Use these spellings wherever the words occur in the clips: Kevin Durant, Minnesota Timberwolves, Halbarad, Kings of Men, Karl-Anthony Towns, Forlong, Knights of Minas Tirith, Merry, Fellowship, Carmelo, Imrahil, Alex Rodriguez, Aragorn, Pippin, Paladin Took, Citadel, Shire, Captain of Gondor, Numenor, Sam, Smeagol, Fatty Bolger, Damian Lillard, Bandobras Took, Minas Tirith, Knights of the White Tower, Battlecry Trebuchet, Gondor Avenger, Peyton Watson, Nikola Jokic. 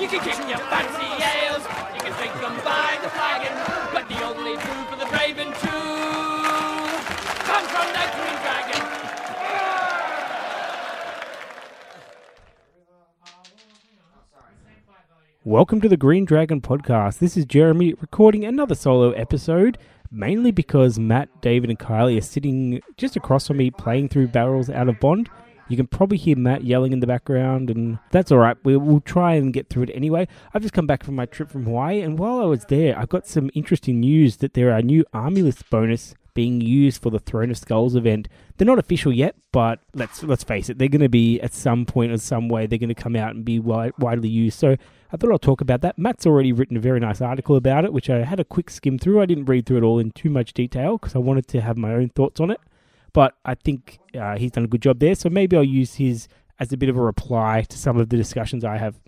You can kick your fancy ales, you can drink them by the flagon, but the only brew for the brave and true comes from the Green Dragon. Welcome to the Green Dragon Podcast. This is Jeremy recording another solo episode, mainly because Matt, David and Kylie are sitting just across from me playing through barrels out of Bond. You can probably hear Matt yelling in the background, and that's all right. We'll try and get through it anyway. I've just come back from my trip from Hawaii, and while I was there, I got some interesting news that there are new army list bonus being used for the Throne of Skulls event. They're not official yet, but let's face it, they're going to be at some point or some way, they're going to come out and be widely used. So I thought I'll talk about that. Matt's already written a very nice article about it, which I had a quick skim through. I didn't read through it all in too much detail because I wanted to have my own thoughts on it. But I think he's done a good job there, so maybe I'll use his as a bit of a reply to some of the discussions I have.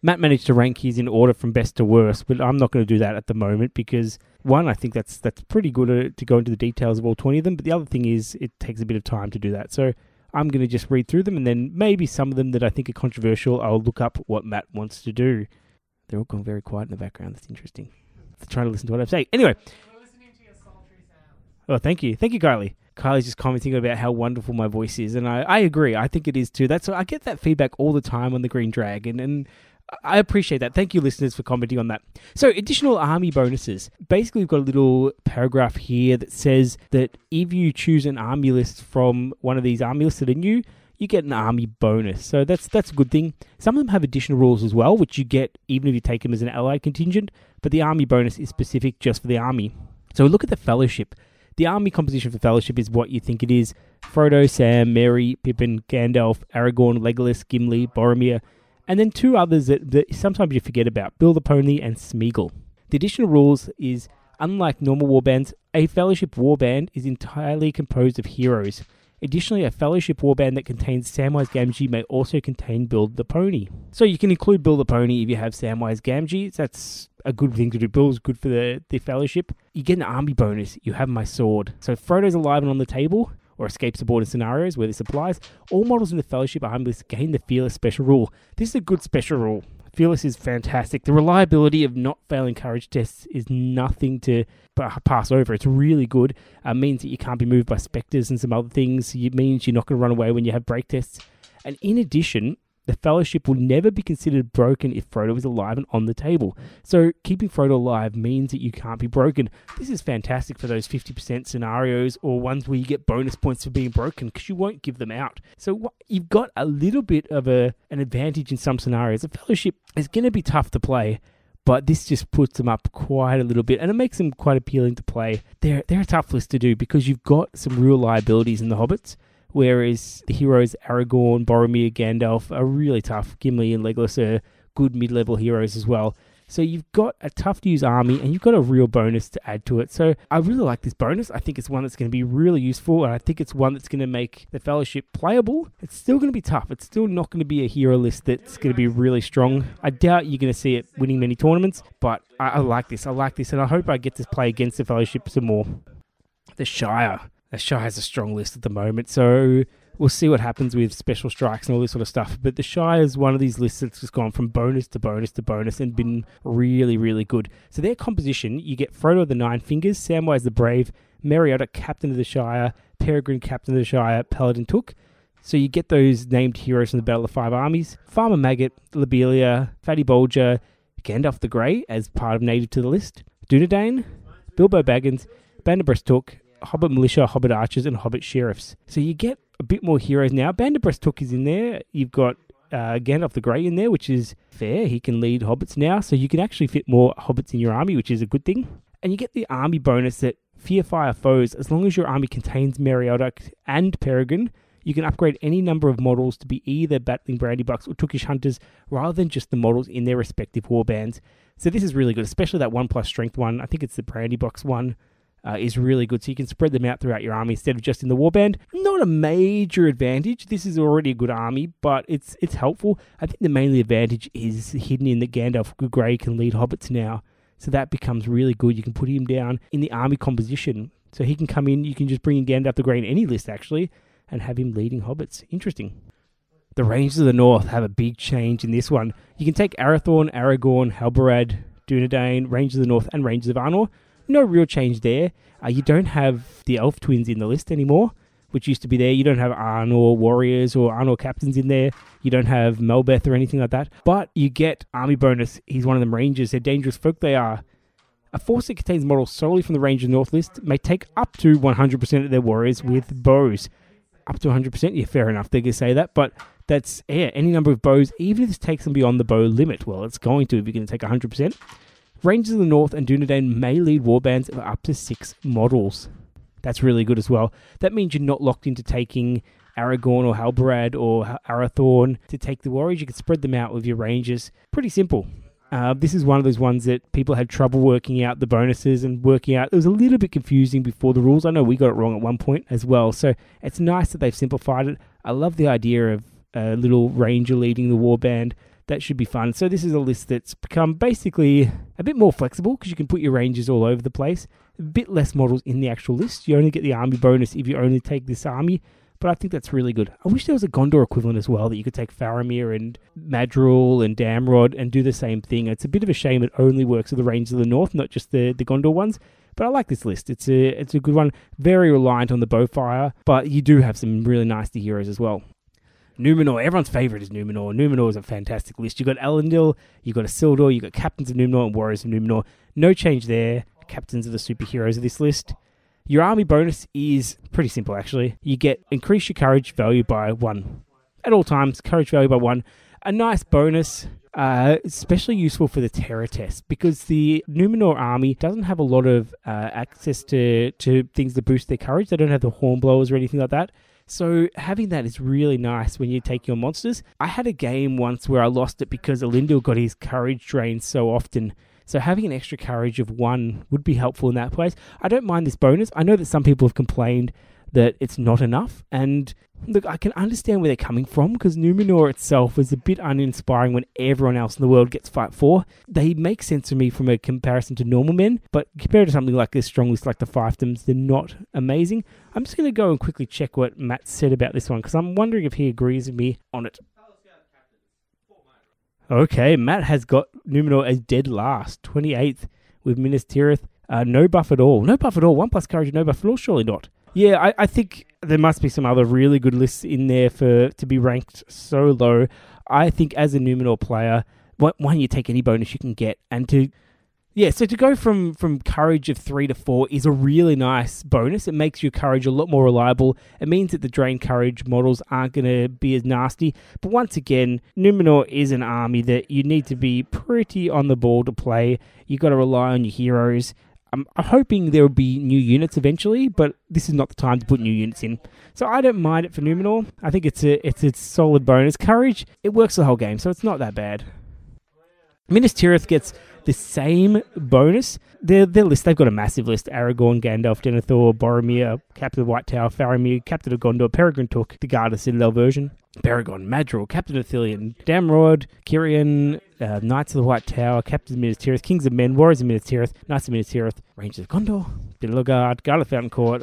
Matt managed to rank his in order from best to worst, but I'm not going to do that at the moment because, one, I think that's pretty good to go into the details of all 20 of them, but the other thing is it takes a bit of time to do that. So I'm going to just read through them, and then maybe some of them that I think are controversial, I'll look up what Matt wants to do. They're all going very quiet in the background. That's interesting. They're trying to listen to what I say. Anyway. We're listening to your sultry sound. Oh, thank you. Thank you, Kylie. Kylie's just commenting about how wonderful my voice is, and I agree. I think it is too. I get that feedback all the time on the Green Dragon, and I appreciate that. Thank you, listeners, for commenting on that. So, additional army bonuses. Basically, we've got a little paragraph here that says that if you choose an army list from one of these army lists that are new, you get an army bonus. So that's a good thing. Some of them have additional rules as well, which you get even if you take them as an allied contingent, but the army bonus is specific just for the army. So look at the Fellowship. The army composition for Fellowship is what you think it is. Frodo, Sam, Merry, Pippin, Gandalf, Aragorn, Legolas, Gimli, Boromir, and then two others that sometimes you forget about, Bill the Pony and Smeagol. The additional rules is, unlike normal warbands, a Fellowship warband is entirely composed of heroes. Additionally, a Fellowship warband that contains Samwise Gamgee may also contain Bill the Pony. So you can include Bill the Pony if you have Samwise Gamgee. That's a good thing to do. Bill's good for the Fellowship. You get an army bonus. You have my sword. So Frodo's alive and on the table, or escapes the board in scenarios where this applies. All models in the Fellowship army list gain the Fearless special rule. This is a good special rule. Fearless is fantastic. The reliability of not failing courage tests is nothing to pass over. It's really good. It means that you can't be moved by spectres and some other things. It means you're not going to run away when you have break tests. And in addition, the Fellowship will never be considered broken if Frodo is alive and on the table. So keeping Frodo alive means that you can't be broken. This is fantastic for those 50% scenarios or ones where you get bonus points for being broken because you won't give them out. So you've got a little bit of an advantage in some scenarios. The Fellowship is going to be tough to play, but this just puts them up quite a little bit and it makes them quite appealing to play. They're a tough list to do because you've got some real liabilities in the Hobbits. Whereas the heroes Aragorn, Boromir, Gandalf are really tough. Gimli and Legolas are good mid-level heroes as well. So you've got a tough-to-use army and you've got a real bonus to add to it. So I really like this bonus. I think it's one that's going to be really useful and I think it's one that's going to make the Fellowship playable. It's still going to be tough. It's still not going to be a hero list that's going to be really strong. I doubt you're going to see it winning many tournaments, but I like this. I like this and I hope I get to play against the Fellowship some more. The Shire. The Shire has a strong list at the moment, so we'll see what happens with special strikes and all this sort of stuff. But the Shire is one of these lists that's just gone from bonus to bonus to bonus and been really, really good. So their composition, you get Frodo the Nine Fingers, Samwise the Brave, Meriadoc, Captain of the Shire, Peregrin, Captain of the Shire, Paladin Took. So you get those named heroes from the Battle of the Five Armies. Farmer Maggot, Lobelia, Fatty Bolger, Gandalf the Grey as part of native to the list, Dunedain, Bilbo Baggins, Bandobras Took, Hobbit Militia, Hobbit Archers, and Hobbit Sheriffs. So you get a bit more heroes now. Bandobras Took is in there. You've got Gandalf the Grey in there, which is fair. He can lead Hobbits now, so you can actually fit more Hobbits in your army, which is a good thing. And you get the army bonus that Fear Fire Foes. As long as your army contains Meriadoc and Peregrin, you can upgrade any number of models to be either battling Brandybucks or Tookish Hunters rather than just the models in their respective warbands. So this is really good, especially that 1+ Strength one. I think it's the Brandybucks one. Is really good, so you can spread them out throughout your army instead of just in the warband. Not a major advantage. This is already a good army, but it's helpful. I think the main advantage is hidden in that Gandalf the Grey can lead Hobbits now, so that becomes really good. You can put him down in the army composition, so he can come in. You can just bring in Gandalf the Grey in any list, actually, and have him leading Hobbits. Interesting. The Rangers of the North have a big change in this one. You can take Arathorn, Aragorn, Halbarad, Dunedain, Rangers of the North, and Rangers of Arnor. No real change there. You don't have the elf twins in the list anymore, which used to be there. You don't have Arnor warriors or Arnor captains in there. You don't have Malbeth or anything like that. But you get army bonus. He's one of them rangers. They're dangerous folk. They are. A force that contains models solely from the Rangers of the North list may take up to 100% of their warriors with bows. Up to 100%? Yeah, fair enough. They can say that. But that's, yeah, any number of bows, even if this takes them beyond the bow limit. Well, it's going to if you're going to take 100%. Rangers of the North and Dunedain may lead warbands of up to 6 models. That's really good as well. That means you're not locked into taking Aragorn or Halbarad or Arathorn to take the warriors. You can spread them out with your rangers. Pretty simple. This is one of those ones that people had trouble working out the bonuses and working out. It was a little bit confusing before the rules. I know we got it wrong at one point as well. So it's nice that they've simplified it. I love the idea of a little ranger leading the warband. That should be fun. So this is a list that's become basically a bit more flexible because you can put your rangers all over the place. A bit less models in the actual list. You only get the army bonus if you only take this army. But I think that's really good. I wish there was a Gondor equivalent as well that you could take Faramir and Madril and Damrod and do the same thing. It's a bit of a shame it only works with the Rangers of the North, not just the Gondor ones. But I like this list. It's a good one. Very reliant on the bowfire, but you do have some really nasty heroes as well. Numenor. Everyone's favourite is Numenor. Numenor is a fantastic list. You've got Elendil, you've got Isildur, you've got Captains of Numenor and Warriors of Numenor. No change there. Captains are the superheroes of this list. Your army bonus is pretty simple, actually. You get increase your courage value by 1. At all times, courage value by 1. A nice bonus, especially useful for the terror test, because the Numenor army doesn't have a lot of access to things to boost their courage. They don't have the hornblowers or anything like that. So having that is really nice when you take your monsters. I had a game once where I lost it because Elendil got his courage drained so often. So having an extra courage of 1 would be helpful in that place. I don't mind this bonus. I know that some people have complained that it's not enough. And look, I can understand where they're coming from because Numenor itself is a bit uninspiring when everyone else in the world gets fight for. They make sense to me from a comparison to normal men, but compared to something like this strong list like the Fiefdoms, they're not amazing. I'm just going to go and quickly check what Matt said about this one because I'm wondering if he agrees with me on it. Okay, Matt has got Numenor as dead last, 28th with Minas Tirith. No buff at all. No buff at all. 1+ courage, no buff at all. Surely not. Yeah, I think there must be some other really good lists in there to be ranked so low. I think as a Numenor player, why don't you take any bonus you can get? And to go from courage of 3 to 4 is a really nice bonus. It makes your courage a lot more reliable. It means that the drain courage models aren't going to be as nasty. But once again, Numenor is an army that you need to be pretty on the ball to play. You've got to rely on your heroes. I'm hoping there will be new units eventually, but this is not the time to put new units in. So I don't mind it for Numenor. I think it's a solid bonus. Courage, it works the whole game, so it's not that bad. Minas Tirith gets the same bonus. Their list, they've got a massive list. Aragorn, Gandalf, Denethor, Boromir, Captain of White Tower, Faramir, Captain of Gondor, Peregrin Took, the Guard of Citadel version, Baragon, Madril, Captain of Thillion, Damrod, Kirion, Knights of the White Tower, Captains of Minas Tirith, Kings of Men, Warriors of Minas Tirith, Knights of Minas Tirith, Rangers of Gondor, Bilogard, Guard of Fountain Court,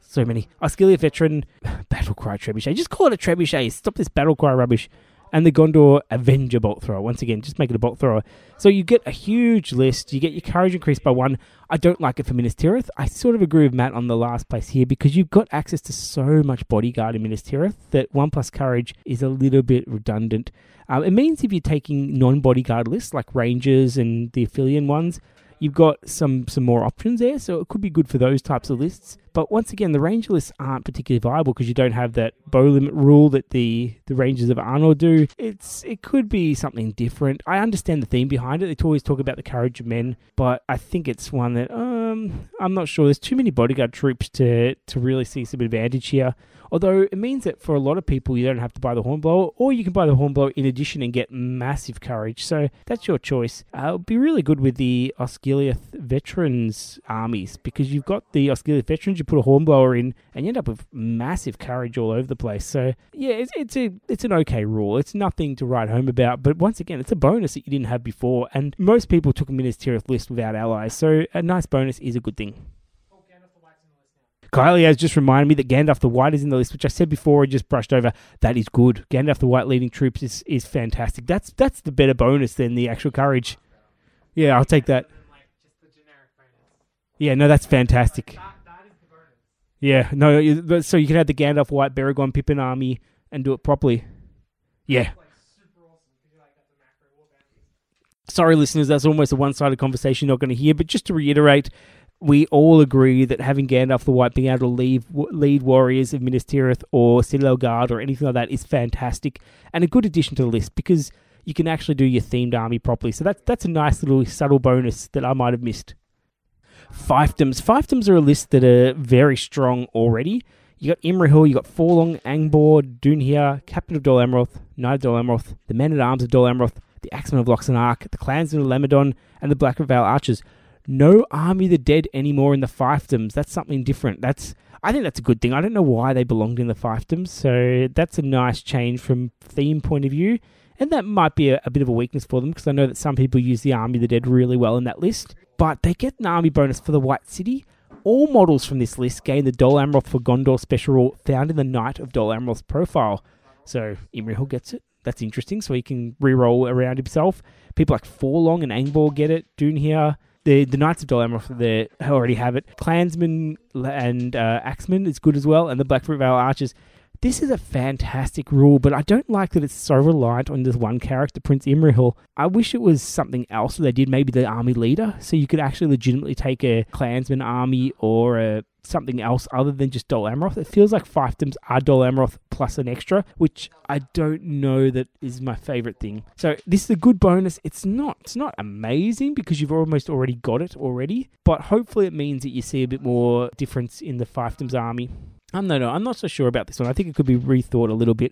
so many. Osgiliath Veteran, Battlecry Trebuchet. Just call it a Trebuchet. Stop this Battlecry rubbish. And the Gondor Avenger Bolt Thrower. Once again, just make it a Bolt Thrower. So you get a huge list. You get your courage increased by 1. I don't like it for Minas Tirith. I sort of agree with Matt on the last place here because you've got access to so much bodyguard in Minas Tirith that 1+ courage is a little bit redundant. It means if you're taking non-bodyguard lists like Rangers and the Aphelion ones, you've got some more options there, so it could be good for those types of lists. But once again, the Ranger lists aren't particularly viable because you don't have that bow limit rule that the Rangers of Arnor do. It could be something different. I understand the theme behind it. They always talk about the courage of men, but I think it's one that I'm not sure. There's too many bodyguard troops to really see some advantage here. Although it means that for a lot of people, you don't have to buy the Hornblower, or you can buy the Hornblower in addition and get massive courage. So that's your choice. It'll be really good with the Osgiliath Veterans armies, because you've got the Osgiliath Veterans, you put a Hornblower in, and you end up with massive courage all over the place. So yeah, it's an okay rule. It's nothing to write home about, but once again, it's a bonus that you didn't have before, and most people took a Minas Tirith list without allies, so a nice bonus is a good thing. Kylie has just reminded me that Gandalf the White is in the list, which I said before I just brushed over. That is good. Gandalf the White leading troops is fantastic. That's the better bonus than the actual courage. Yeah, I'll take that. Yeah, no, that's fantastic. Yeah, no, so you can have the Gandalf White, Beragon, Pippin army and do it properly. Yeah. Sorry, listeners, that's almost a one-sided conversation you're not going to hear. But just to reiterate, we all agree that having Gandalf the White being able to lead warriors of Minas Tirith or Citadel Guard or anything like that is fantastic and a good addition to the list because you can actually do your themed army properly. So that's a nice little subtle bonus that I might have missed. Fiefdoms. Fiefdoms are a list that are very strong already. You got Imrahil, you got Forlong, Angbor, Dunhir, Captain of Dol Amroth, Knight of Dol Amroth, the Men-at-Arms of Dol Amroth, the Axemen of Lochs and Ark, the Clansmen of Lamadon, and the Black Vale Archers. No Army of the Dead anymore in the Fiefdoms. That's something different. I think that's a good thing. I don't know why they belonged in the Fiefdoms, so that's a nice change from theme point of view. And that might be a bit of a weakness for them because I know that some people use the Army of the Dead really well in that list. But they get an army bonus for the White City. All models from this list gain the Dol Amroth for Gondor special rule found in the Knight of Dol Amroth's profile. So Imrahil gets it. That's interesting. So he can re-roll around himself. People like Forlong and Angbor get it. Dunhir, the Knights of Dol Amroth they already have it. Clansmen and Axemen is good as well. And the Blackfoot Vale Archers. This is a fantastic rule, but I don't like that it's so reliant on this one character, Prince Imrahil. I wish it was something else that they did, maybe the army leader, so you could actually legitimately take a clansman army or something else other than just Dol Amroth. It feels like fiefdoms are Dol Amroth plus an extra, which I don't know that is my favourite thing. So this is a good bonus. It's not amazing because you've already got it already, but hopefully it means that you see a bit more difference in the fiefdoms army. I'm not so sure about this one. I think it could be rethought a little bit.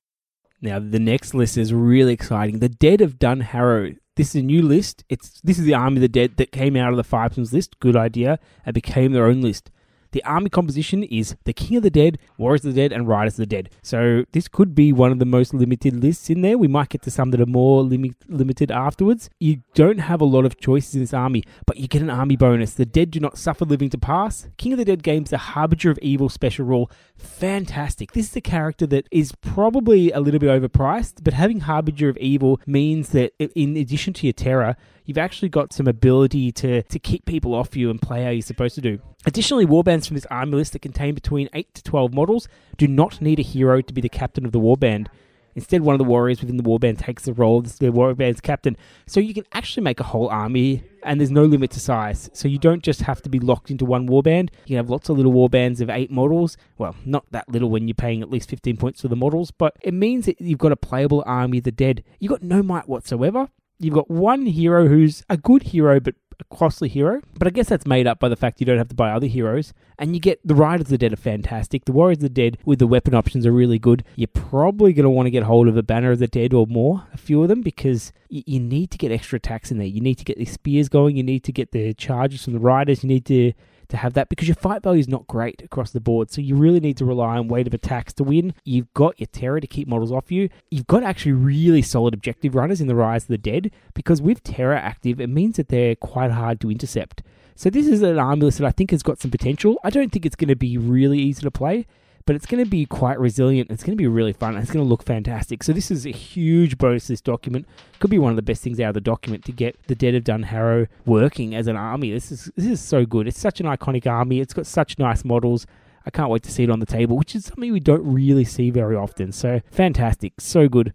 Now, the next list is really exciting. The Dead of Dunharrow. This is a new list. This is the Army of the Dead that came out of the Fiefdoms list. Good idea. And became their own list. The army composition is the King of the Dead, Warriors of the Dead, and Riders of the Dead. So this could be one of the most limited lists in there. We might get to some that are more limited afterwards. You don't have a lot of choices in this army, but you get an army bonus. The Dead do not suffer living to pass. King of the Dead gains the Harbinger of Evil special rule. Fantastic. This is a character that is probably a little bit overpriced, but having Harbinger of Evil means that in addition to your terror, you've actually got some ability to kick people off you and play how you're supposed to do. Additionally, warbands from this army list that contain between 8 to 12 models do not need a hero to be the captain of the warband. Instead, one of the warriors within the warband takes the role as their warband's captain. So you can actually make a whole army, and there's no limit to size. So you don't just have to be locked into one warband. You can have lots of little warbands of 8 models. Well, not that little when you're paying at least 15 points for the models, but it means that you've got a playable army of the dead. You've got no might whatsoever. You've got one hero who's a good hero, but a costly hero. But I guess that's made up by the fact you don't have to buy other heroes. And you get the Riders of the Dead are fantastic. The Warriors of the Dead with the weapon options are really good. You're probably going to want to get hold of a Banner of the Dead or more, a few of them, because you need to get extra attacks in there. You need to get the spears going. You need to get the charges from the Riders. You need to have that because your fight value is not great across the board. So you really need to rely on weight of attacks to win. You've got your terror to keep models off you. You've got actually really solid objective runners in the Rise of the Dead because with terror active, it means that they're quite hard to intercept. So this is an army list that I think has got some potential. I don't think it's going to be really easy to play, but it's going to be quite resilient. It's going to be really fun. And it's going to look fantastic. So this is a huge bonus to this document. Could be one of the best things out of the document to get the Dead of Dunharrow working as an army. This is so good. It's such an iconic army. It's got such nice models. I can't wait to see it on the table, which is something we don't really see very often. So fantastic. So good.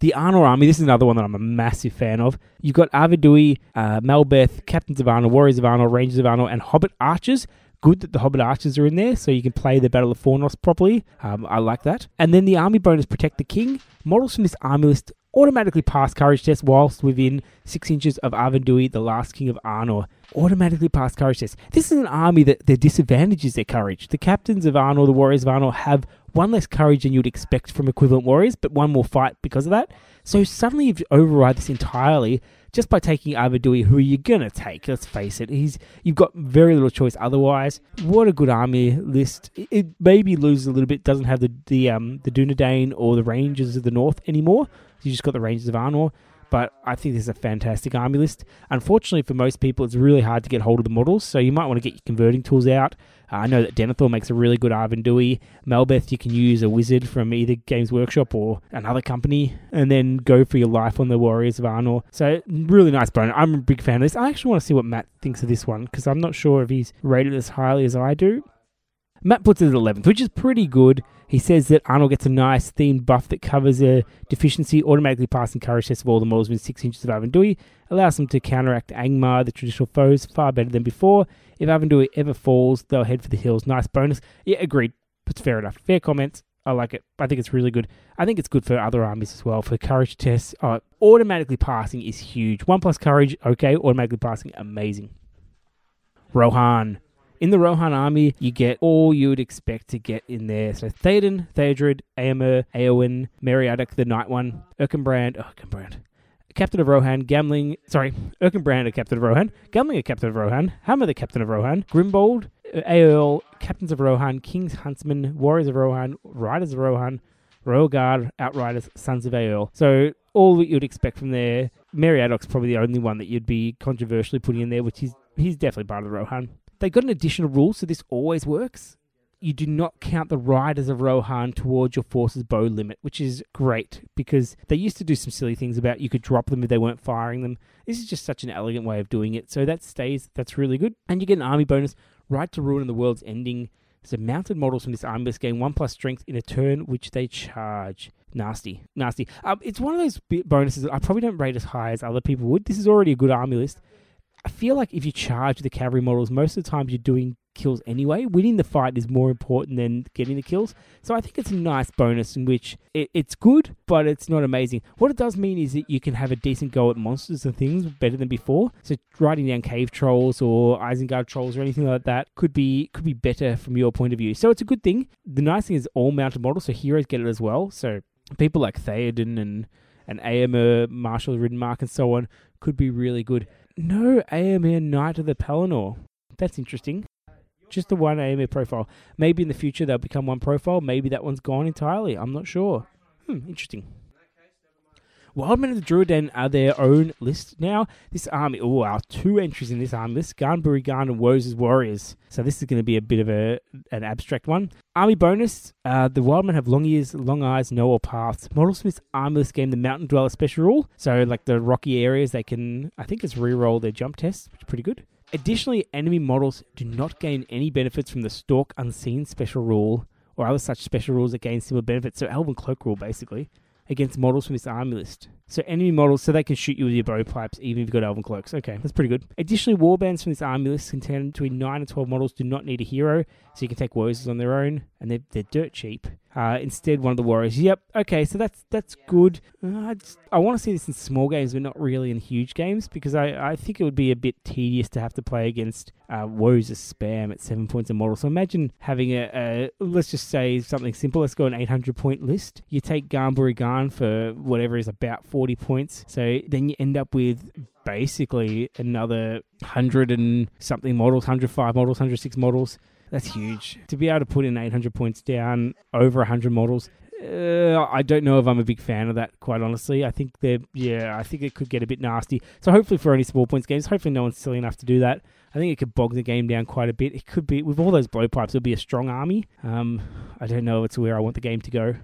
The Arnor army, this is another one that I'm a massive fan of. You've got Arvidui, Malbeth, Captains of Arnor, Warriors of Arnor, Rangers of Arnor, and Hobbit Archers. Good that the Hobbit Archers are in there, so you can play the Battle of Fornos properly. I like that. And then the army bonus, Protect the King. Models from this army list automatically pass Courage tests whilst within 6 inches of Arvidui, the last King of Arnor. Automatically pass Courage tests. This is an army that their disadvantage is their Courage. The Captains of Arnor, the Warriors of Arnor have one less courage than you'd expect from equivalent warriors, but one more fight because of that. So suddenly you override this entirely just by taking Arvidui, who are you going to take? Let's face it, you've got very little choice otherwise. What a good army list. It maybe loses a little bit, doesn't have the Dunedain or the Rangers of the North anymore. You just got the Rangers of Arnor. but I think this is a fantastic army list. Unfortunately for most people, it's really hard to get hold of the models, so you might want to get your converting tools out. I know that Denethor makes a really good Arvindui. Malbeth, you can use a wizard from either Games Workshop or another company, and then go for your life on the Warriors of Arnor. So, really nice bonus. I'm a big fan of this. I actually want to see what Matt thinks of this one, because I'm not sure if he's rated as highly as I do. Matt puts it at 11th, which is pretty good. He says that Arnold gets a nice themed buff that covers a deficiency, automatically passing courage tests of all the models within 6 inches of Avondui, allows them to counteract Angmar, the traditional foes, far better than before. If Avondui ever falls, they'll head for the hills. Nice bonus. Yeah, agreed. It's fair enough. Fair comments. I like it. I think it's really good. I think it's good for other armies as well. For courage tests, automatically passing is huge. 1 plus courage, okay. Automatically passing, amazing. Rohan. In the Rohan army, you get all you would expect to get in there. So Theoden, Theodred, Aemir, Eowyn, Meriadoc, the Night One, Erkenbrand, Captain of Rohan, Erkenbrand, a Captain of Rohan, Gamling, a Captain of Rohan, Hammer, the Captain of Rohan, Grimbold, Aeol, Captains of Rohan, King's Huntsmen, Warriors of Rohan, Riders of Rohan, Royal Guard, Outriders, Sons of Aeol. So all that you'd expect from there. Meriadoc's probably the only one that you'd be controversially putting in there, which is he's definitely part of the Rohan. They got an additional rule, so this always works. You do not count the Riders of Rohan towards your force's bow limit, which is great, because they used to do some silly things about you could drop them if they weren't firing them. This is just such an elegant way of doing it, so that stays. That's really good. And you get an army bonus, Right to Ruin and the World's Ending. So mounted models from this army list gain 1 plus strength in a turn which they charge. Nasty. It's one of those bonuses that I probably don't rate as high as other people would. This is already a good army list. I feel like if you charge the cavalry models, most of the time you're doing kills anyway. Winning the fight is more important than getting the kills. So I think it's a nice bonus in which it's good, but it's not amazing. What it does mean is that you can have a decent go at monsters and things better than before. So writing down cave trolls or Isengard trolls or anything like that could be better from your point of view. So it's a good thing. The nice thing is all mounted models, so heroes get it as well. So people like Theoden and Aemir, Marshal of Ridmark and so on could be really good. No Aemir Knight of the Pelennor. That's interesting. Just the one Aemir profile. Maybe in the future they'll become one profile. Maybe that one's gone entirely. I'm not sure. Interesting. Wildmen of the Dunedain are their own list now. This army, our 2 entries in this army list, Ganbury Garn and Woes' Warriors. So this is going to be a bit of an abstract one. Army bonus, the Wildmen have long ears, long eyes, know all paths. Models for this army list game, the Mountain Dweller special rule. So like the rocky areas, they can, I think it's reroll their jump tests, which is pretty good. Additionally, enemy models do not gain any benefits from the Stalk Unseen special rule or other such special rules that gain similar benefits. So Elven Cloak rule, basically. Against models from this army list. So enemy models, so they can shoot you with your bow pipes even if you've got Elven Cloaks. Okay, that's pretty good. Additionally, warbands from this army list contain between 9 and 12 models do not need a hero, so you can take warriors on their own, and they're dirt cheap. Instead, one of the warriors. Yep, okay, so that's good. I want to see this in small games, but not really in huge games, because I think it would be a bit tedious to have to play against Woes' Spam at 7 points a model. So imagine having let's just say something simple. Let's go an 800-point list. You take Ganbury Garn for whatever is about 40 points, so then you end up with basically another 100 and something models, 105 models, 106 models. That's huge. To be able to put in 800 points down over 100 models, I don't know if I'm a big fan of that, quite honestly. I think it could get a bit nasty. So hopefully for any small points games, hopefully no one's silly enough to do that. I think it could bog the game down quite a bit. It could be, with all those blowpipes, it'll be a strong army. I don't know if it's where I want the game to go.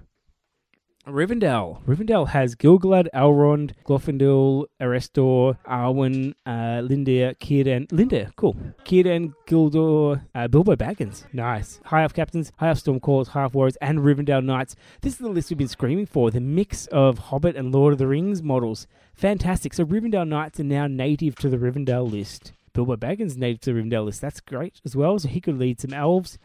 Rivendell. Rivendell has Gilgalad, Elrond, Glorfindel, Arestor, Arwen, Lindir, Círdan. Lindir, cool. Círdan, Gildor, Bilbo Baggins. Nice. High Elf Captains, High Elf Stormcalls, High Elf Warriors, and Rivendell Knights. This is the list we've been screaming for, the mix of Hobbit and Lord of the Rings models. Fantastic. So Rivendell Knights are now native to the Rivendell list. Bilbo Baggins native to the Rivendell list. That's great as well. So he could lead some elves.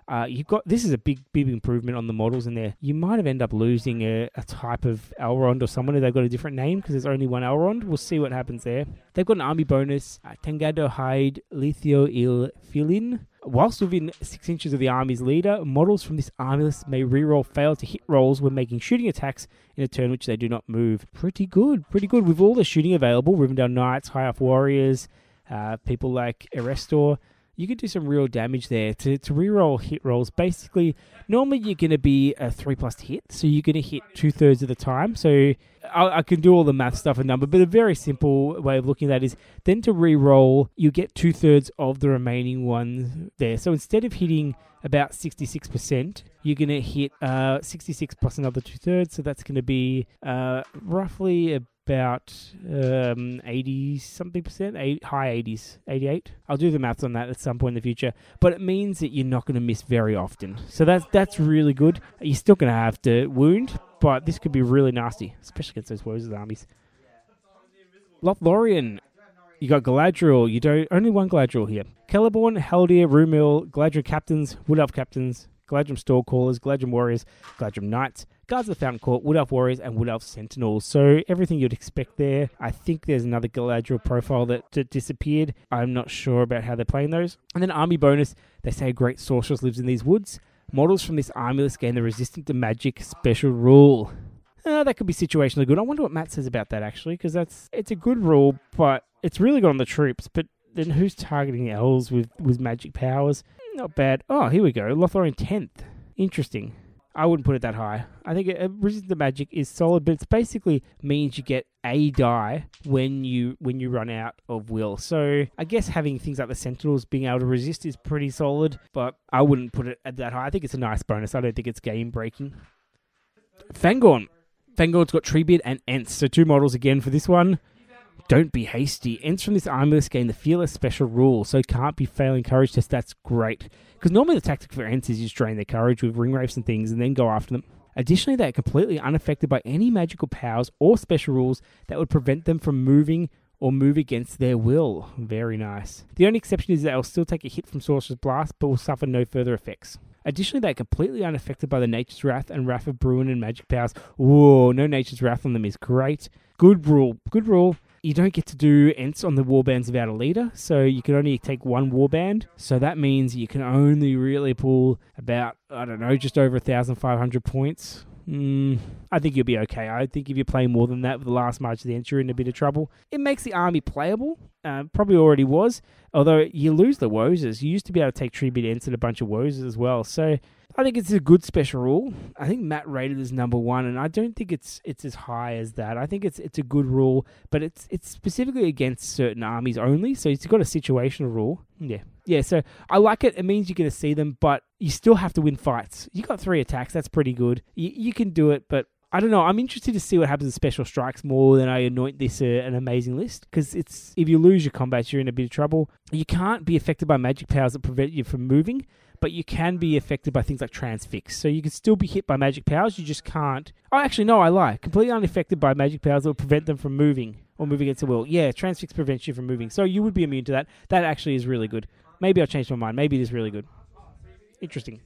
This is a big improvement on the models in there. You might have ended up losing a type of Elrond or someone if they've got a different name because there's only one Elrond. We'll see what happens there. They've got an army bonus. Tangado Hyde, Lethio Il Filin. Whilst within 6 inches of the army's leader, models from this army list may reroll fail to hit rolls when making shooting attacks in a turn which they do not move. Pretty good. With all the shooting available, Rivendell Knights, High Elf Warriors, people like Arestor, you could do some real damage there to reroll hit rolls. Basically, normally you're going to be a 3+ to hit, so you're going to hit 2/3 of the time. So I can do all the math stuff and number, but a very simple way of looking at that is then to reroll, you get 2/3 of the remaining ones there. So instead of hitting about 66%, you're going to hit 66 plus another 2/3, so that's going to be roughly about 80-something%, high 80s, 88. I'll do the maths on that at some point in the future, but it means that you're not going to miss very often. So that's really good. You're still going to have to wound, but this could be really nasty, especially against those Woz's armies. Lothlorien. You got Galadriel. You don't only one Galadriel here. Celeborn, Haldir, Rumil, Galadriel Captains, Wood Elf Captains, Galadrim Storecallers, Galadrim Warriors, Galadrim Knights, Guards of the Fountain Court, Wood Elf Warriors, and Wood Elf Sentinels. So everything you'd expect there. I think there's another Galadriel profile that disappeared. I'm not sure about how they're playing those. And then army bonus, they say a great sorceress lives in these woods. Models from this army list gain the resistant to magic special rule. That could be situationally good. I wonder what Matt says about that, actually, because it's a good rule, but it's really good on the troops. But then who's targeting elves with magic powers? Not bad. Oh, here we go. Lothlorien 10th. Interesting. I wouldn't put it that high. I think resistant to magic is solid, but it basically means you get a die when you run out of will. So I guess having things like the Sentinels being able to resist is pretty solid, but I wouldn't put it at that high. I think it's a nice bonus. I don't think it's game-breaking. Fangorn. Fangorn's got Treebeard and Ents, so two models again for this one. Don't be hasty. Ents from this army list gain the Fearless special rule, so can't be failing courage test. That's great. Because normally the tactic for Ents is you just drain their courage with ringwraiths and things and then go after them. Additionally, they are completely unaffected by any magical powers or special rules that would prevent them from moving or move against their will. Very nice. The only exception is that they'll still take a hit from Sorcerer's Blast, but will suffer no further effects. Additionally, they are completely unaffected by the Nature's Wrath and Wrath of Bruin and magic powers. Whoa, no Nature's Wrath on them is great. Good rule. You don't get to do Ents on the warbands without a leader, so you can only take one warband. So that means you can only really pull about, just over 1,500 points. I think you'll be okay. I think if you play more than that with the last march of the Ents, you're in a bit of trouble. It makes the army playable, probably already was, although you lose the Wozers. You used to be able to take Tribute Ents and a bunch of Wozers as well, so I think it's a good special rule. I think Matt rated as number one, and I don't think it's as high as that. I think it's a good rule, but it's specifically against certain armies only, so it's got a situational rule. Yeah, so I like it. It means you're going to see them, but you still have to win fights. You got 3 attacks. That's pretty good. You can do it, but I don't know. I'm interested to see what happens with special strikes more than I anoint this an amazing list, because if you lose your combats, you're in a bit of trouble. You can't be affected by magic powers that prevent you from moving, but you can be affected by things like Transfix. So you can still be hit by magic powers. You just can't. Oh, actually, no, I lie. Completely unaffected by magic powers that will prevent them from moving or moving against the will. Yeah, Transfix prevents you from moving, so you would be immune to that. That actually is really good. Maybe I'll change my mind. Maybe it is really good. Interesting.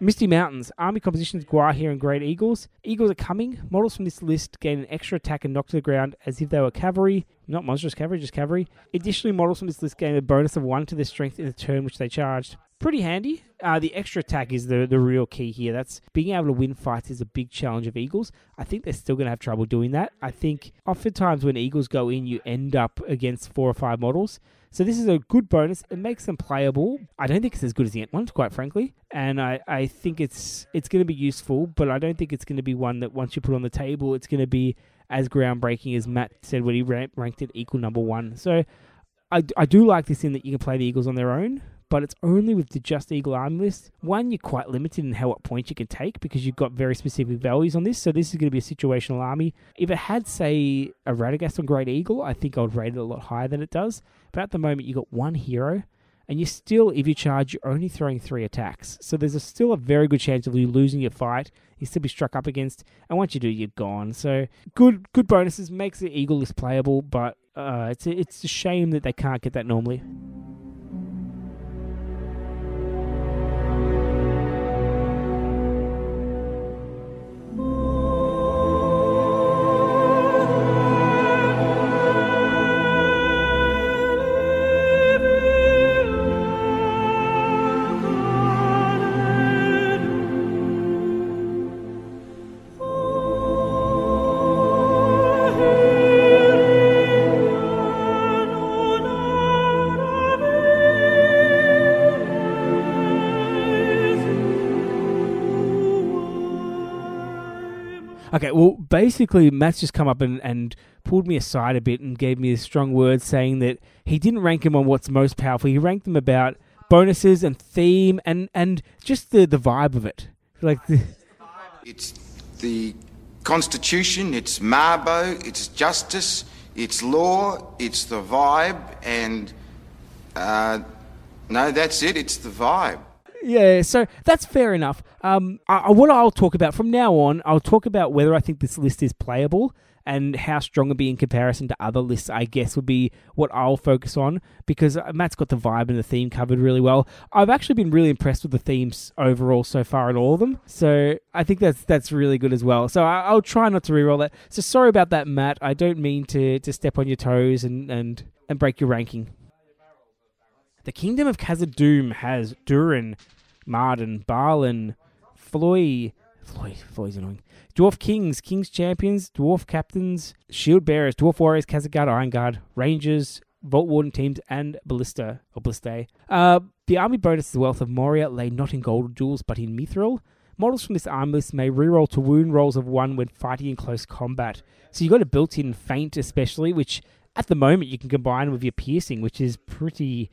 Misty Mountains. Army compositions, Gwaihir and Great Eagles. Eagles are coming. Models from this list gain an extra attack and knock to the ground as if they were cavalry. Not monstrous cavalry, just cavalry. Additionally, models from this list gain a bonus of 1 to their strength in the turn which they charged. Pretty handy. The extra attack is the real key here. That's being able to win fights is a big challenge of Eagles. I think they're still going to have trouble doing that. I think oftentimes when Eagles go in, you end up against 4 or 5 models. So this is a good bonus. It makes them playable. I don't think it's as good as the Ent ones, quite frankly. And I think it's going to be useful, but I don't think it's going to be one that once you put on the table, it's going to be as groundbreaking as Matt said when he ranked it equal number 1. So I do like this in that you can play the Eagles on their own, but it's only with the Just Eagle army list. One, you're quite limited in how what points you can take because you've got very specific values on this, so this is going to be a situational army. If it had, say, a Radagast on Great Eagle, I think I would rate it a lot higher than it does. But at the moment, you've got 1 hero, and you still, if you charge, you're only throwing 3 attacks. So there's still a very good chance of you losing your fight. You still be struck up against, and once you do, you're gone. So good bonuses, makes the Eagle list playable, but it's a shame that they can't get that normally. Okay, well, basically, Matt's just come up and pulled me aside a bit and gave me strong words saying that he didn't rank him on what's most powerful. He ranked them about bonuses and theme and just the vibe of it. Like it's the Constitution, it's Marbo, it's justice, it's law, it's the vibe, and no, that's it. It's the vibe. Yeah, so that's fair enough. What I'll talk about from now on, I'll talk about whether I think this list is playable and how strong it'd be in comparison to other lists, I guess, would be what I'll focus on, because Matt's got the vibe and the theme covered really well. I've actually been really impressed with the themes overall so far in all of them, so I think that's really good as well. So I'll try not to re-roll that. So sorry about that, Matt. I don't mean to step on your toes and break your ranking. The Kingdom of Khazad-dûm has Durin, Marden, Barlin, Floy's annoying. Dwarf Kings, King's Champions, Dwarf Captains, Shield Bearers, Dwarf Warriors, Khazad-guard, Ironguard, Rangers, Vault Warden Teams, and Ballista, or Blistay. The army bonus the wealth of Moria lay not in gold jewels, but in Mithril. Models from this army list may reroll to wound rolls of 1 when fighting in close combat. So you've got a built-in feint, especially, which at the moment you can combine with your piercing, which is pretty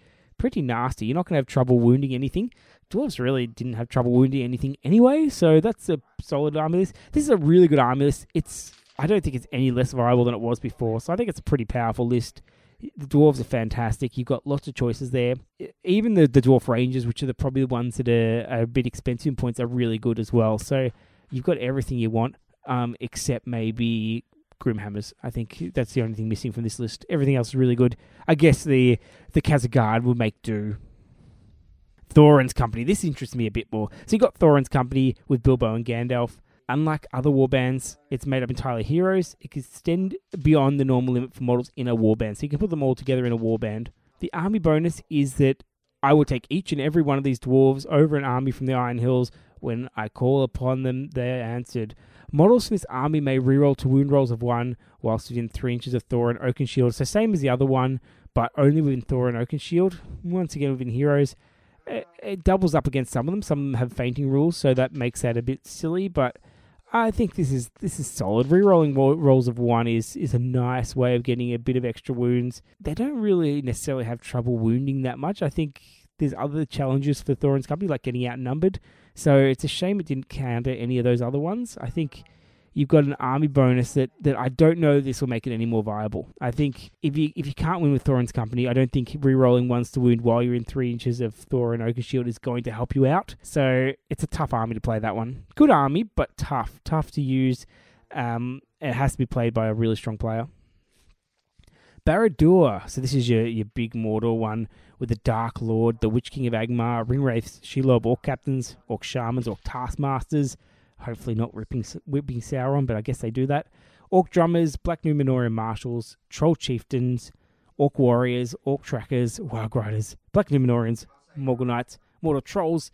nasty. You're not going to have trouble wounding anything. Dwarves really didn't have trouble wounding anything anyway, so that's a solid army list. This is a really good army list. I don't think it's any less viable than it was before, so I think it's a pretty powerful list. The dwarves are fantastic. You've got lots of choices there. Even the dwarf rangers, which are probably the ones that are a bit expensive in points, are really good as well. So you've got everything you want, except maybe Grimhammers. I think that's the only thing missing from this list. Everything else is really good. I guess the Khazad-guard will make do. Thorin's Company. This interests me a bit more. So you've got Thorin's Company with Bilbo and Gandalf. Unlike other warbands, it's made up entirely of heroes. It can extend beyond the normal limit for models in a warband. So you can put them all together in a warband. The army bonus is that I will take each and every one of these dwarves over an army from the Iron Hills. When I call upon them, they are answered. Models for this army may reroll to wound rolls of 1 whilst within 3 inches of Thorin Oakenshield. So same as the other one, but only within Thorin Oakenshield. Once again, within heroes. It doubles up against some of them. Some of them have fainting rules, so that makes that a bit silly, but I think this is solid. Rerolling rolls of 1 is a nice way of getting a bit of extra wounds. They don't really necessarily have trouble wounding that much. I think there's other challenges for Thorin's Company, like getting outnumbered. So it's a shame it didn't counter any of those other ones. I think you've got an army bonus that I don't know this will make it any more viable. I think if you can't win with Thorin's Company, I don't think rerolling ones to wound while you're in 3 inches of Thorin Oakenshield is going to help you out. So it's a tough army to play, that one. Good army, but tough to use. It has to be played by a really strong player. Barad-dûr. So this is your big Mordor one with the Dark Lord, the Witch King of Angmar, Ringwraiths, Shelob, Orc Captains, Orc Shamans, Orc Taskmasters. Hopefully not whipping Sauron, but I guess they do that. Orc Drummers, Black Numenorian Marshals, Troll Chieftains, Orc Warriors, Orc Trackers, Warg Riders, Black Numenorians, Morgul Knights, Mordor Trolls,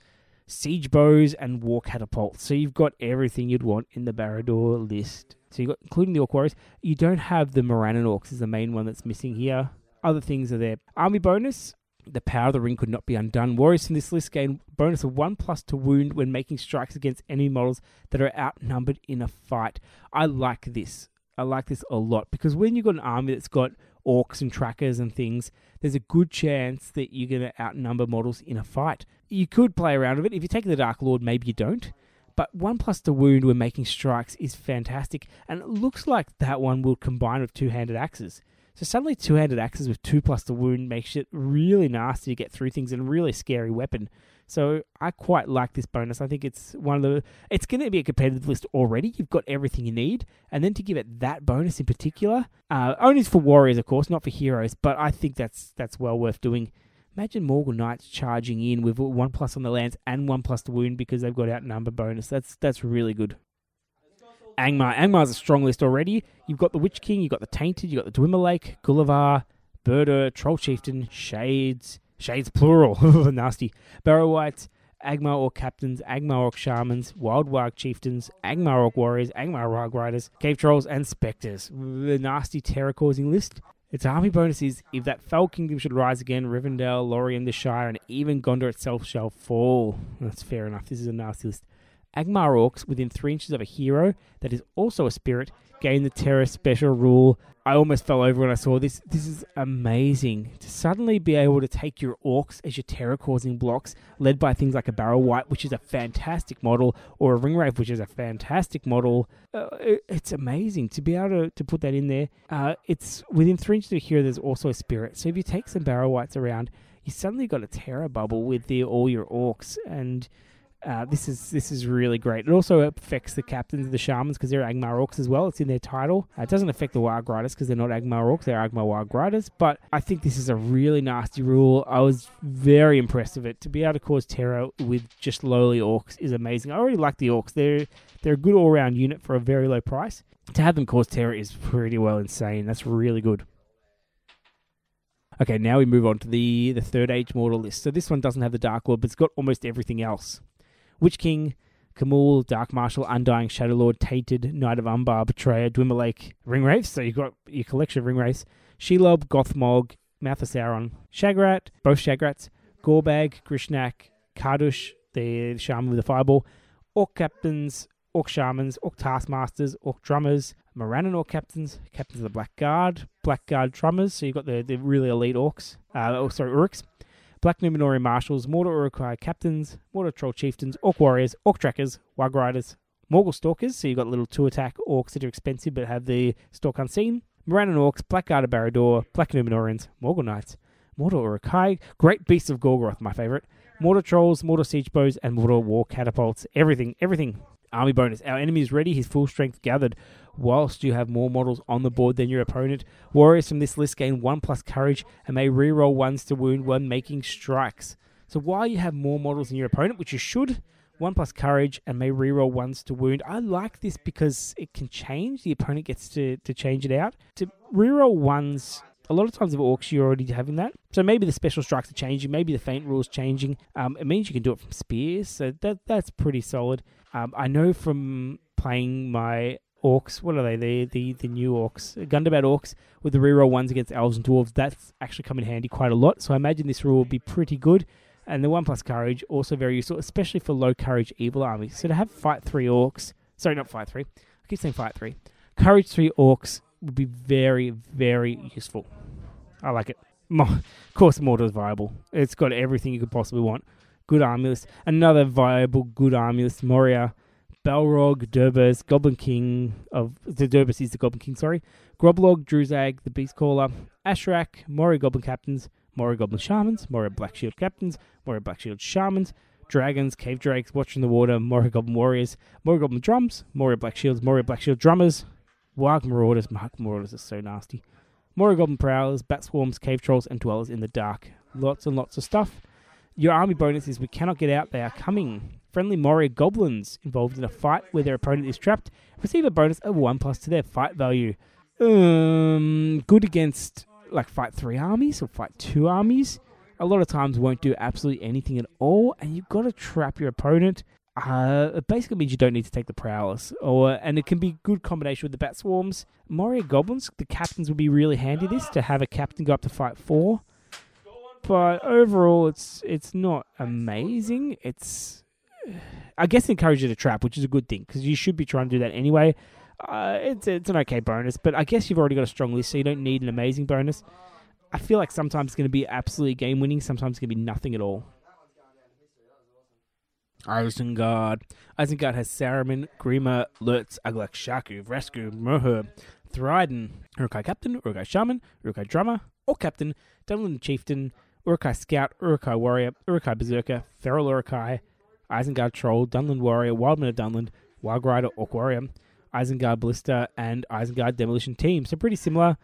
Siege Bows, and War Catapults. So you've got everything you'd want in the Barad-dûr list. So you've got, including the Orc Warriors, you don't have the Morannon Orcs is the main one that's missing here. Other things are there. Army bonus, the power of the ring could not be undone. Warriors from this list gain bonus of 1+ to wound when making strikes against enemy models that are outnumbered in a fight. I like this. I like this a lot because when you've got an army that's got orcs and trackers and things, there's a good chance that you're going to outnumber models in a fight. You could play around with it. If you take the Dark Lord, maybe you don't. But 1+ to wound when making strikes is fantastic. And it looks like that one will combine with two-handed axes. So suddenly two-handed axes with 2+ to wound makes it really nasty to get through things and really scary weapon. So I quite like this bonus. I think it's it's going to be a competitive list already. You've got everything you need. And then to give it that bonus in particular, only for warriors, of course, not for heroes. But I think that's well worth doing. Imagine Morgul Knights charging in with 1+ on the lands and 1+ to wound because they've got outnumber bonus. That's really good. Angmar. Angmar's a strong list already. You've got the Witch King, you've got the Tainted, you've got the Dwimmer Lake, Gullivar, Bur-dur, Troll Chieftain, Shades plural, nasty, Barrow-wights, Angmar Orc Captains, Angmar Orc Shamans, Wild Warg Chieftains, Angmar Orc Warriors, Angmar Warg Riders, Cave Trolls, and Spectres. The nasty terror-causing list. Its army bonus is, if that fell kingdom should rise again, Rivendell, Lorien, the Shire, and even Gondor itself shall fall. That's fair enough. This is a nasty list. Angmar orcs within 3 inches of a hero that is also a spirit gain the Terra special rule. I almost fell over when I saw this. This is amazing. To suddenly be able to take your orcs as your terror-causing blocks, led by things like a Barrow Wight, which is a fantastic model, or a Ringwraith, which is a fantastic model. It's amazing to be able to put that in there. It's within 3 inches of a hero, there's also a spirit. So if you take some Barrow Wights around, you suddenly got a terror bubble with all your orcs, and... This is really great. It also affects the captains of the shamans because they're Angmar orcs as well. It's in their title. It doesn't affect the Warg Riders because they're not Angmar orcs. They're Angmar Warg Riders. But I think this is a really nasty rule. I was very impressed with it. To be able to cause terror with just lowly orcs is amazing. I already like the orcs. They're a good all-round unit for a very low price. To have them cause terror is pretty well insane. That's really good. Okay, now we move on to the Third Age Mortal list. So this one doesn't have the Dark Lord, but it's got almost everything else. Witch King, Camul, Dark Marshal, Undying, Shadow Lord, Tainted, Knight of Umbar, Betrayer, Dwimmerlake, Ringwraiths, so you've got your collection of Ringwraiths, Shelob, Gothmog, Mouth of Sauron, Shagrat, both Shagrats, Gorbag, Grishnak, Kardush, the Shaman with the Fireball, Orc Captains, Orc Shamans, Orc Taskmasters, Orc Drummers, Morannon Orc Captains, Captains of the Blackguard Drummers, so you've got the really elite Orcs, Uruks, Black Numenorian Marshals, Mordor Urukai Captains, Mordor Troll Chieftains, Orc Warriors, Orc Trackers, Warg Riders, Morgul Stalkers, so you've got little 2-attack Orcs that are expensive but have the Stalk Unseen, Morannon Orcs, Blackguard of Barad-dûr, Black Numenorians, Morgul Knights, Mordor Urukai, Great Beasts of Gorgoroth, my favourite, Mordor Trolls, Mordor Siege Bows, and Mordor War Catapults. Everything. Army bonus. Our enemy is ready, his full strength gathered. Whilst you have more models on the board than your opponent, warriors from this list gain 1 plus courage and may reroll 1s to wound when making strikes. So while you have more models than your opponent, which you should, 1 plus courage and may reroll 1s to wound. I like this because it can change. The opponent gets to change it out. To reroll 1s, a lot of times with orcs, you're already having that. So maybe the special strikes are changing. Maybe the feint rule's changing. It means you can do it from spears. So that's pretty solid. I know from playing my orcs, what are they? The new orcs, Gundabad orcs with the reroll 1s against elves and dwarves. That's actually come in handy quite a lot. So I imagine this rule will be pretty good. And the 1 plus courage, also very useful, especially for low courage evil armies. So to have Courage 3 orcs would be very, very useful. I like it. Of course, Mordor is viable. It's got everything you could possibly want. Good army list. Another viable good army list. Moria, Balrog, Durbas, Goblin King of... The Durbas is the Goblin King, sorry. Groblog, Druzag, the Beast Caller, Ashrak, Moria Goblin Captains, Moria Goblin Shamans, Moria Black Shield Captains, Moria Black Shield Shamans, Dragons, Cave Drakes, Watching the Water, Moria Goblin Warriors, Moria Goblin Drums, Moria Black Shields, Moria Black Shield Drummers, Warg Marauders. Warg Marauders are so nasty. Moria Goblin Prowlers, Bat Swarms, Cave Trolls, and Dwellers in the Dark. Lots and lots of stuff. Your army bonuses we cannot get out, they are coming. Friendly Moria Goblins involved in a fight where their opponent is trapped receive a bonus of 1 plus to their fight value. Good against like fight 3 armies or fight 2 armies. A lot of times won't do absolutely anything at all, and you've got to trap your opponent. It basically means you don't need to take the Prowlers, and it can be good combination with the Bat Swarms. Moria Goblins, the captains would be really handy this, to have a captain go up to fight 4. But overall, it's not amazing. It's, I guess, encourages you to trap, which is a good thing because you should be trying to do that anyway. It's an okay bonus, but I guess you've already got a strong list, so you don't need an amazing bonus. I feel like sometimes it's going to be absolutely game-winning. Sometimes it's going to be nothing at all. Isengard. Isengard has Saruman, Grima, Lurtz, Uglak, Shaku, Vrasku, Moher, Thryden, Urukai Captain, Urukai Shaman, Urukai Drummer, or Captain, Dublin Chieftain, Urukai Scout, Urukai Warrior, Urukai Berserker, Feral Urukai, Isengard Troll, Dunland Warrior, Wildman of Dunland, Warg Rider, Orc Warrior, Isengard Ballista, and Isengard Demolition Team. So pretty similar,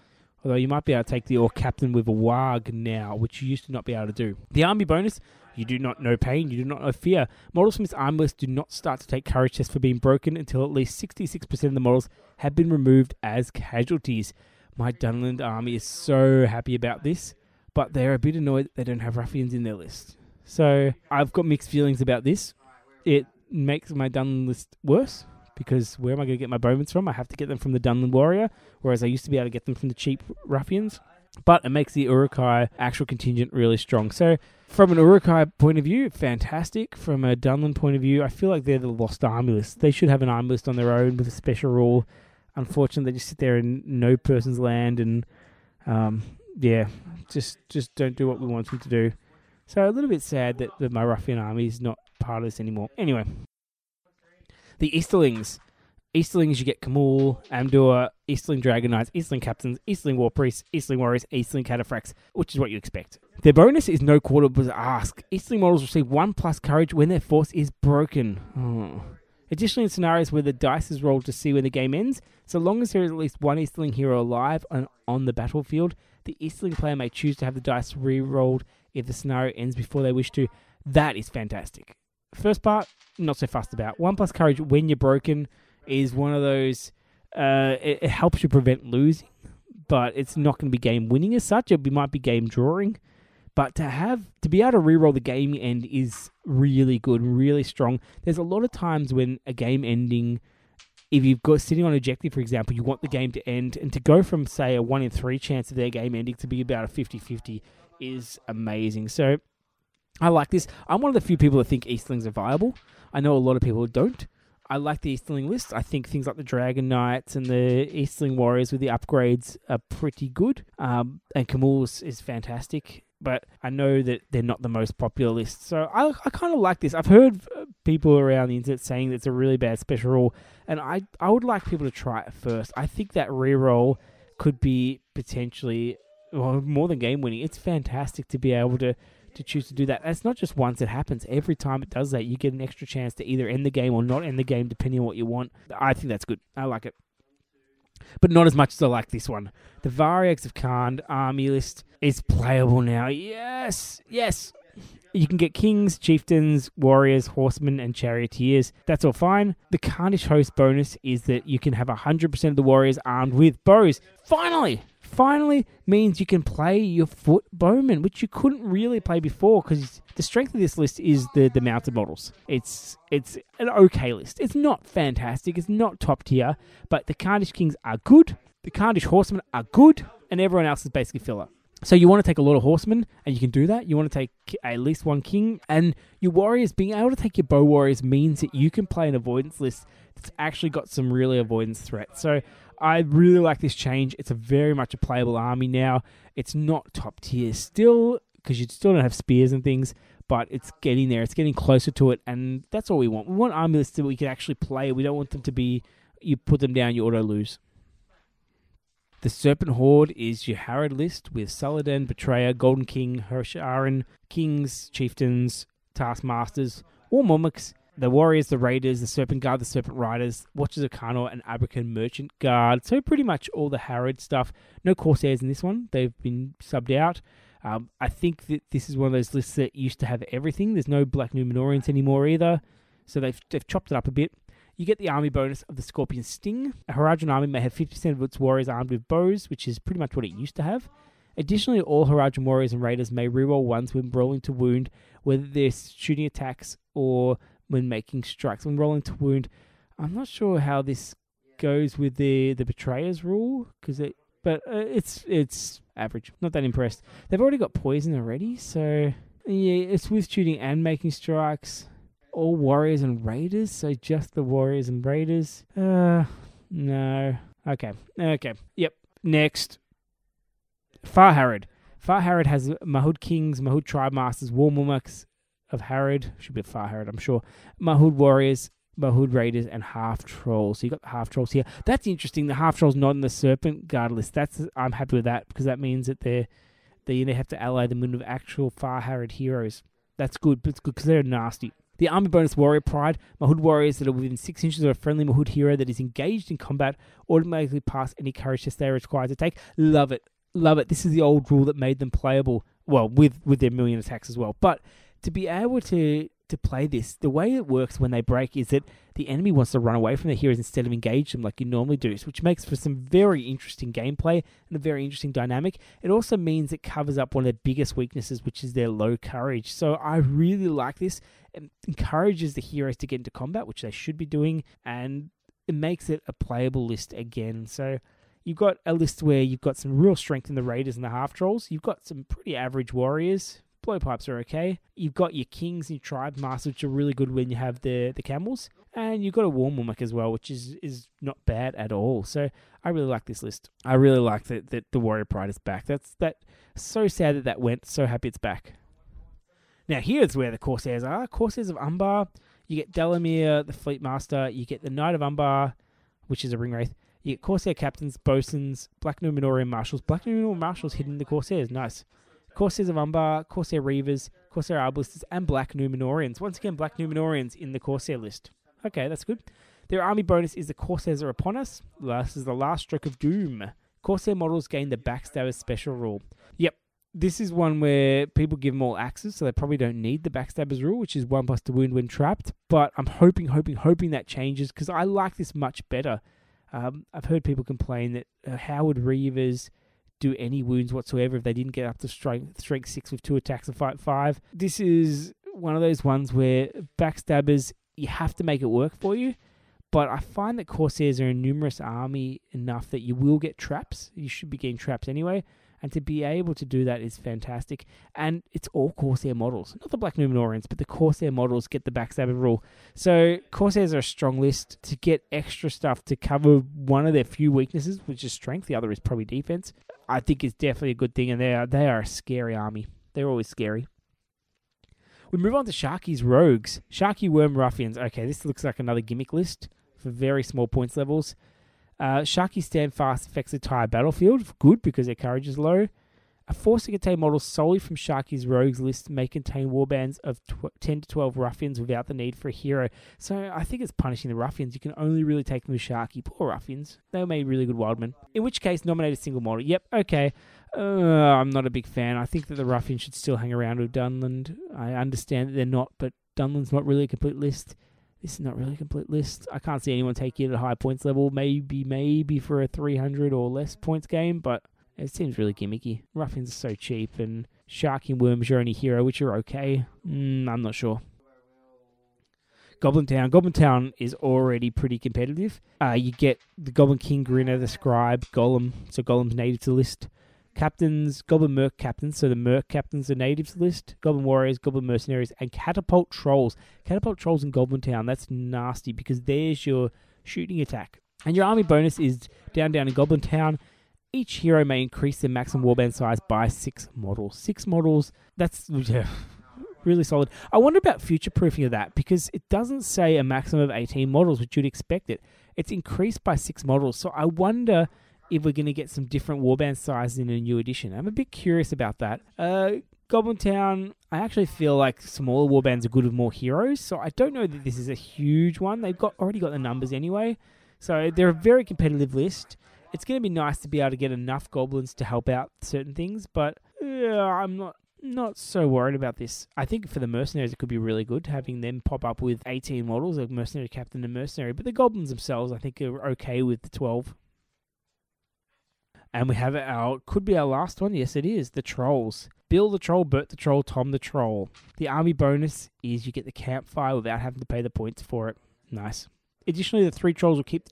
although you might be able to take the Orc Captain with a Warg now, which you used to not be able to do. The army bonus, you do not know pain, you do not know fear. Models from this army list do not start to take courage tests for being broken until at least 66% of the models have been removed as casualties. My Dunland army is so happy about this, but they're a bit annoyed that they don't have ruffians in their list. So I've got mixed feelings about this. It makes my Dunland list worse because where am I going to get my bowmen from? I have to get them from the Dunland warrior, whereas I used to be able to get them from the cheap ruffians. But it makes the Uruk-hai actual contingent really strong. So from an Uruk-hai point of view, fantastic. From a Dunlan point of view, I feel like they're the lost army list. They should have an army list on their own with a special rule. Unfortunately, they just sit there in no person's land and, just don't do what we want them to do. So a little bit sad that my Ruffian army is not part of this anymore. Anyway, the Easterlings. Easterlings, you get Camul, Amdur, Easterling Dragon Knights, Easterling Captains, Easterling War Priests, Easterling Warriors, Easterling Cataphracts, which is what you expect. Their bonus is no quarter was asked. Easterling models receive 1+ courage when their force is broken. Additionally, in scenarios where the dice is rolled to see when the game ends, so long as there is at least one Easterling hero alive and on the battlefield, the Easterling player may choose to have the dice re-rolled if the scenario ends before they wish to. That is fantastic. First part, not so fussed about. 1+ courage when you're broken is one of those, it helps you prevent losing, but it's not going to be game winning as such. It might be game drawing, but to be able to reroll the game end is really good, really strong. There's a lot of times when a game ending, if you've got sitting on objective, for example, you want the game to end, and to go from, say, a 1 in 3 chance of their game ending to be about a 50-50 is amazing. So I like this. I'm one of the few people that think Eastlings are viable. I know a lot of people don't. I like the Easterling list. I think things like the Dragon Knights and the Easterling Warriors with the upgrades are pretty good. And Camul's is fantastic. But I know that they're not the most popular list. So I kind of like this. I've heard people around the internet saying that it's a really bad special rule. And I would like people to try it first. I think that reroll could be potentially more than game winning. It's fantastic to be able to choose to do that. And it's not just once it happens. Every time it does that, you get an extra chance to either end the game or not end the game, depending on what you want. I think that's good. I like it. But not as much as I like this one. The Variags of Kharn army list is playable now. Yes! Yes! You can get kings, chieftains, warriors, horsemen, and charioteers. That's all fine. The Kharnish host bonus is that you can have 100% of the warriors armed with bows. Finally! Finally means you can play your foot bowmen, which you couldn't really play before because the strength of this list is the mounted models. It's an okay list. It's not fantastic. It's not top tier, but the Kharnish Kings are good. The Kharnish Horsemen are good, and everyone else is basically filler. So you want to take a lot of horsemen, and you can do that. You want to take at least one king, and your warriors, being able to take your bow warriors means that you can play an avoidance list that's actually got some really avoidance threats. So I really like this change. It's a very much a playable army now. It's not top tier still, because you still don't have spears and things, but it's getting there. It's getting closer to it, and that's all we want. We want army lists that we can actually play. We don't want them to be, you put them down, you auto-lose. The Serpent Horde is your Harad list with Saladin, Betrayer, Golden King, Hersharan, Kings, Chieftains, Taskmasters, War Mormons, the Warriors, the Raiders, the Serpent Guard, the Serpent Riders, Watchers of Khanor, and Abrakan Merchant Guard. So pretty much all the Harad stuff. No Corsairs in this one. They've been subbed out. I think that this is one of those lists that used to have everything. There's no Black Numenorians anymore either. So they've chopped it up a bit. You get the army bonus of the Scorpion Sting. A Haradrim army may have 50% of its warriors armed with bows, which is pretty much what it used to have. Additionally, all Haradrim warriors and raiders may reroll ones when rolling to wound, whether they're shooting attacks or when making strikes. When rolling to wound, I'm not sure how this goes with the Betrayers rule, it's average. Not that impressed. They've already got poison already, so yeah, it's with shooting and making strikes. All warriors and raiders, so just the warriors and raiders. No. Okay. Yep. Next. Far Harad. Far Harad has Mahud Kings, Mahud Tribe Masters, War Mumaks of Harad. Should be Far Harad, I'm sure. Mahud Warriors, Mahud Raiders, and Half Trolls. So you got the Half Trolls here. That's interesting. The Half Trolls not in the Serpent Guard list. I'm happy with that because that means that they have to ally them with actual Far Harad heroes. That's good. But it's good because they're nasty. The army bonus warrior pride, Mahud warriors that are within 6 inches of a friendly Mahud hero that is engaged in combat automatically pass any courage test they are required to take. Love it. Love it. This is the old rule that made them playable. Well, with their million attacks as well. But to be able to play this, the way it works when they break is that the enemy wants to run away from their heroes instead of engage them like you normally do, which makes for some very interesting gameplay and a very interesting dynamic. It also means it covers up one of their biggest weaknesses, which is their low courage. So I really like this. It encourages the heroes to get into combat, which they should be doing, and it makes it a playable list again. So you've got a list where you've got some real strength in the raiders and the half-trolls. You've got some pretty average warriors. Blowpipes are okay. You've got your kings and your tribe masters, which are really good when you have the camels. And you've got a Warmulmuk as well, which is not bad at all. So I really like this list. I really like that the warrior pride is back. That's so sad that went. So happy it's back. Now here's where the Corsairs are. Corsairs of Umbar. You get Delamere, the Fleet Master. You get the Knight of Umbar, which is a Ringwraith. You get Corsair Captains, Bosuns, Black Numenorian Marshals. Black Numenorian Marshals hidden in the Corsairs. Nice. Corsairs of Umbar, Corsair Reavers, Corsair Arbalisters, and Black Numenorians. Once again, Black Numenorians in the Corsair list. Okay, that's good. Their army bonus is the Corsairs are upon us. This is the last stroke of doom. Corsair models gain the Backstabber's special rule. Yep. This is one where people give them all axes, so they probably don't need the Backstabber's rule, which is 1 plus 2 wound when trapped. But I'm hoping that changes, because I like this much better. I've heard people complain that how would Reavers do any wounds whatsoever if they didn't get up to strength 6 with 2 attacks and fight 5. This is one of those ones where Backstabbers, you have to make it work for you. But I find that Corsairs are a numerous army enough that you will get traps. You should be getting traps anyway. And to be able to do that is fantastic. And it's all Corsair models. Not the Black Numenorians, but the Corsair models get the Backstabber rule. So Corsairs are a strong list to get extra stuff to cover one of their few weaknesses, which is strength. The other is probably defense. I think it's definitely a good thing. And they are a scary army. They're always scary. We move on to Sharky's Rogues. Sharky Worm Ruffians. Okay, this looks like another gimmick list for very small points levels. Sharky Stand Fast affects the entire battlefield. Good, because their courage is low. A force to contain models solely from Sharky's Rogues list may contain warbands of 10 to 12 ruffians without the need for a hero. So I think it's punishing the ruffians. You can only really take them with Sharky. Poor ruffians. They made really good wildmen. In which case, nominate a single model. Yep, okay. I'm not a big fan. I think that the ruffians should still hang around with Dunland. I understand that they're not, but Dunland's not really a complete list. This is not really a complete list. I can't see anyone taking it at a high points level. Maybe for a 300 or less points game, but it seems really gimmicky. Ruffians are so cheap, and Sharky Worms, your only hero, which are okay. I'm not sure. Goblin Town. Goblin Town is already pretty competitive. You get the Goblin King, Grinner, the Scribe, Gollum. So Gollum's native to the list. Captains, Goblin Merc Captains, so the Merc Captains are natives list, Goblin Warriors, Goblin Mercenaries, and Catapult Trolls. Catapult Trolls in Goblin Town, that's nasty, because there's your shooting attack. And your army bonus is down in Goblin Town. Each hero may increase their maximum warband size by 6 models. 6 models, that's really solid. I wonder about future-proofing of that, because it doesn't say a maximum of 18 models, which you'd expect it. It's increased by 6 models, so I wonder if we're going to get some different warband sizes in a new edition. I'm a bit curious about that. Goblin Town, I actually feel like smaller warbands are good with more heroes, so I don't know that this is a huge one. They've already got the numbers anyway, so they're a very competitive list. It's going to be nice to be able to get enough goblins to help out certain things, but I'm not so worried about this. I think for the mercenaries, it could be really good having them pop up with 18 models, like mercenary captain and mercenary, but the goblins themselves, I think, are okay with the 12. And we have could be our last one. Yes, it is. The Trolls. Bill the Troll, Bert the Troll, Tom the Troll. The army bonus is you get the campfire without having to pay the points for it. Nice. Additionally, the 3 trolls will treat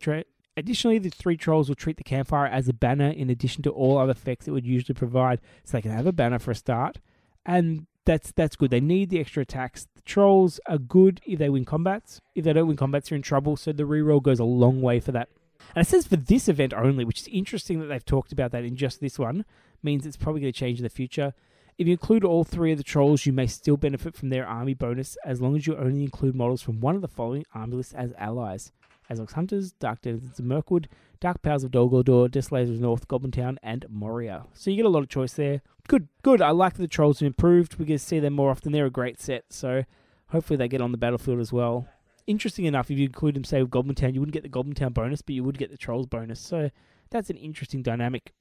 the campfire as a banner in addition to all other effects it would usually provide. So they can have a banner for a start. And that's good. They need the extra attacks. The Trolls are good if they win combats. If they don't win combats, they're in trouble. So the reroll goes a long way for that. And it says for this event only, which is interesting that they've talked about that in just this one. Means it's probably going to change in the future. If you include all 3 of the trolls, you may still benefit from their army bonus as long as you only include models from one of the following army lists as allies. Azog's Hunters, Dark Denizens of Mirkwood, Dark Powers of Dol Guldur, Desolators of North, Goblin Town, and Moria. So you get a lot of choice there. Good. I like that the trolls have improved. We're going to see them more often. They're a great set, so hopefully they get on the battlefield as well. Interesting enough, if you include them, say, with Goblin Town, you wouldn't get the Goblin Town bonus, but you would get the Trolls bonus. So that's an interesting dynamic.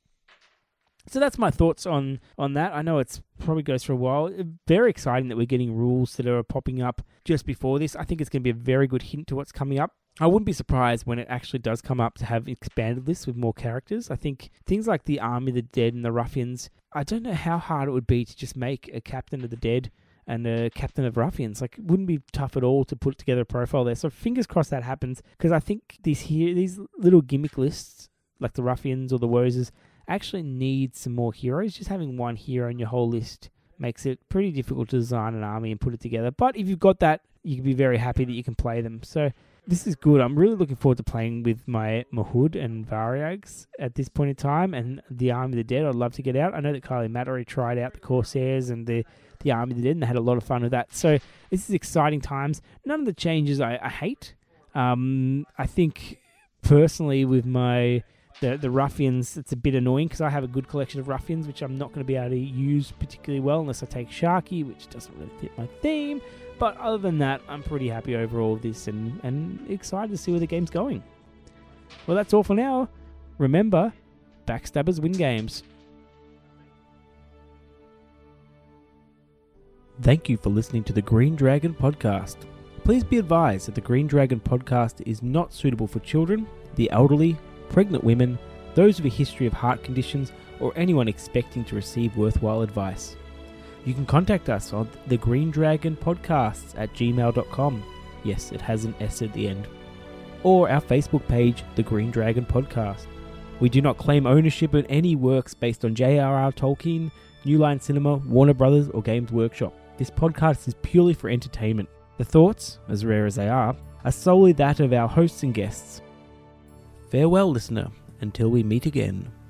So that's my thoughts on that. I know it's probably goes for a while. Very exciting that we're getting rules that are popping up just before this. I think it's going to be a very good hint to what's coming up. I wouldn't be surprised when it actually does come up to have expanded lists with more characters. I think things like the Army of the Dead and the Ruffians, I don't know how hard it would be to just make a Captain of the Dead and a Captain of Ruffians. Like, it wouldn't be tough at all to put together a profile there. So fingers crossed that happens, because I think these little gimmick lists, like the Ruffians or the Wozers, actually need some more heroes. Just having one hero in your whole list makes it pretty difficult to design an army and put it together. But if you've got that, you can be very happy that you can play them. So this is good. I'm really looking forward to playing with my Mahud and Variags at this point in time, and the Army of the Dead I'd love to get out. I know that Kylie Mattery tried out the Corsairs and the Army of the Dead, and they had a lot of fun with that. So this is exciting times. None of the changes I hate. I think personally with the Ruffians, it's a bit annoying because I have a good collection of Ruffians, which I'm not going to be able to use particularly well unless I take Sharky, which doesn't really fit my theme. But other than that, I'm pretty happy over all this and excited to see where the game's going. Well, that's all for now. Remember, backstabbers win games. Thank you for listening to the Green Dragon Podcast. Please be advised that the Green Dragon Podcast is not suitable for children, the elderly, pregnant women, those with a history of heart conditions, or anyone expecting to receive worthwhile advice. You can contact us on thegreendragonpodcasts@gmail.com. Yes, it has an S at the end. Or our Facebook page, The Green Dragon Podcast. We do not claim ownership of any works based on J.R.R. Tolkien, New Line Cinema, Warner Brothers, or Games Workshop. This podcast is purely for entertainment. The thoughts, as rare as they are solely that of our hosts and guests. Farewell, listener, until we meet again.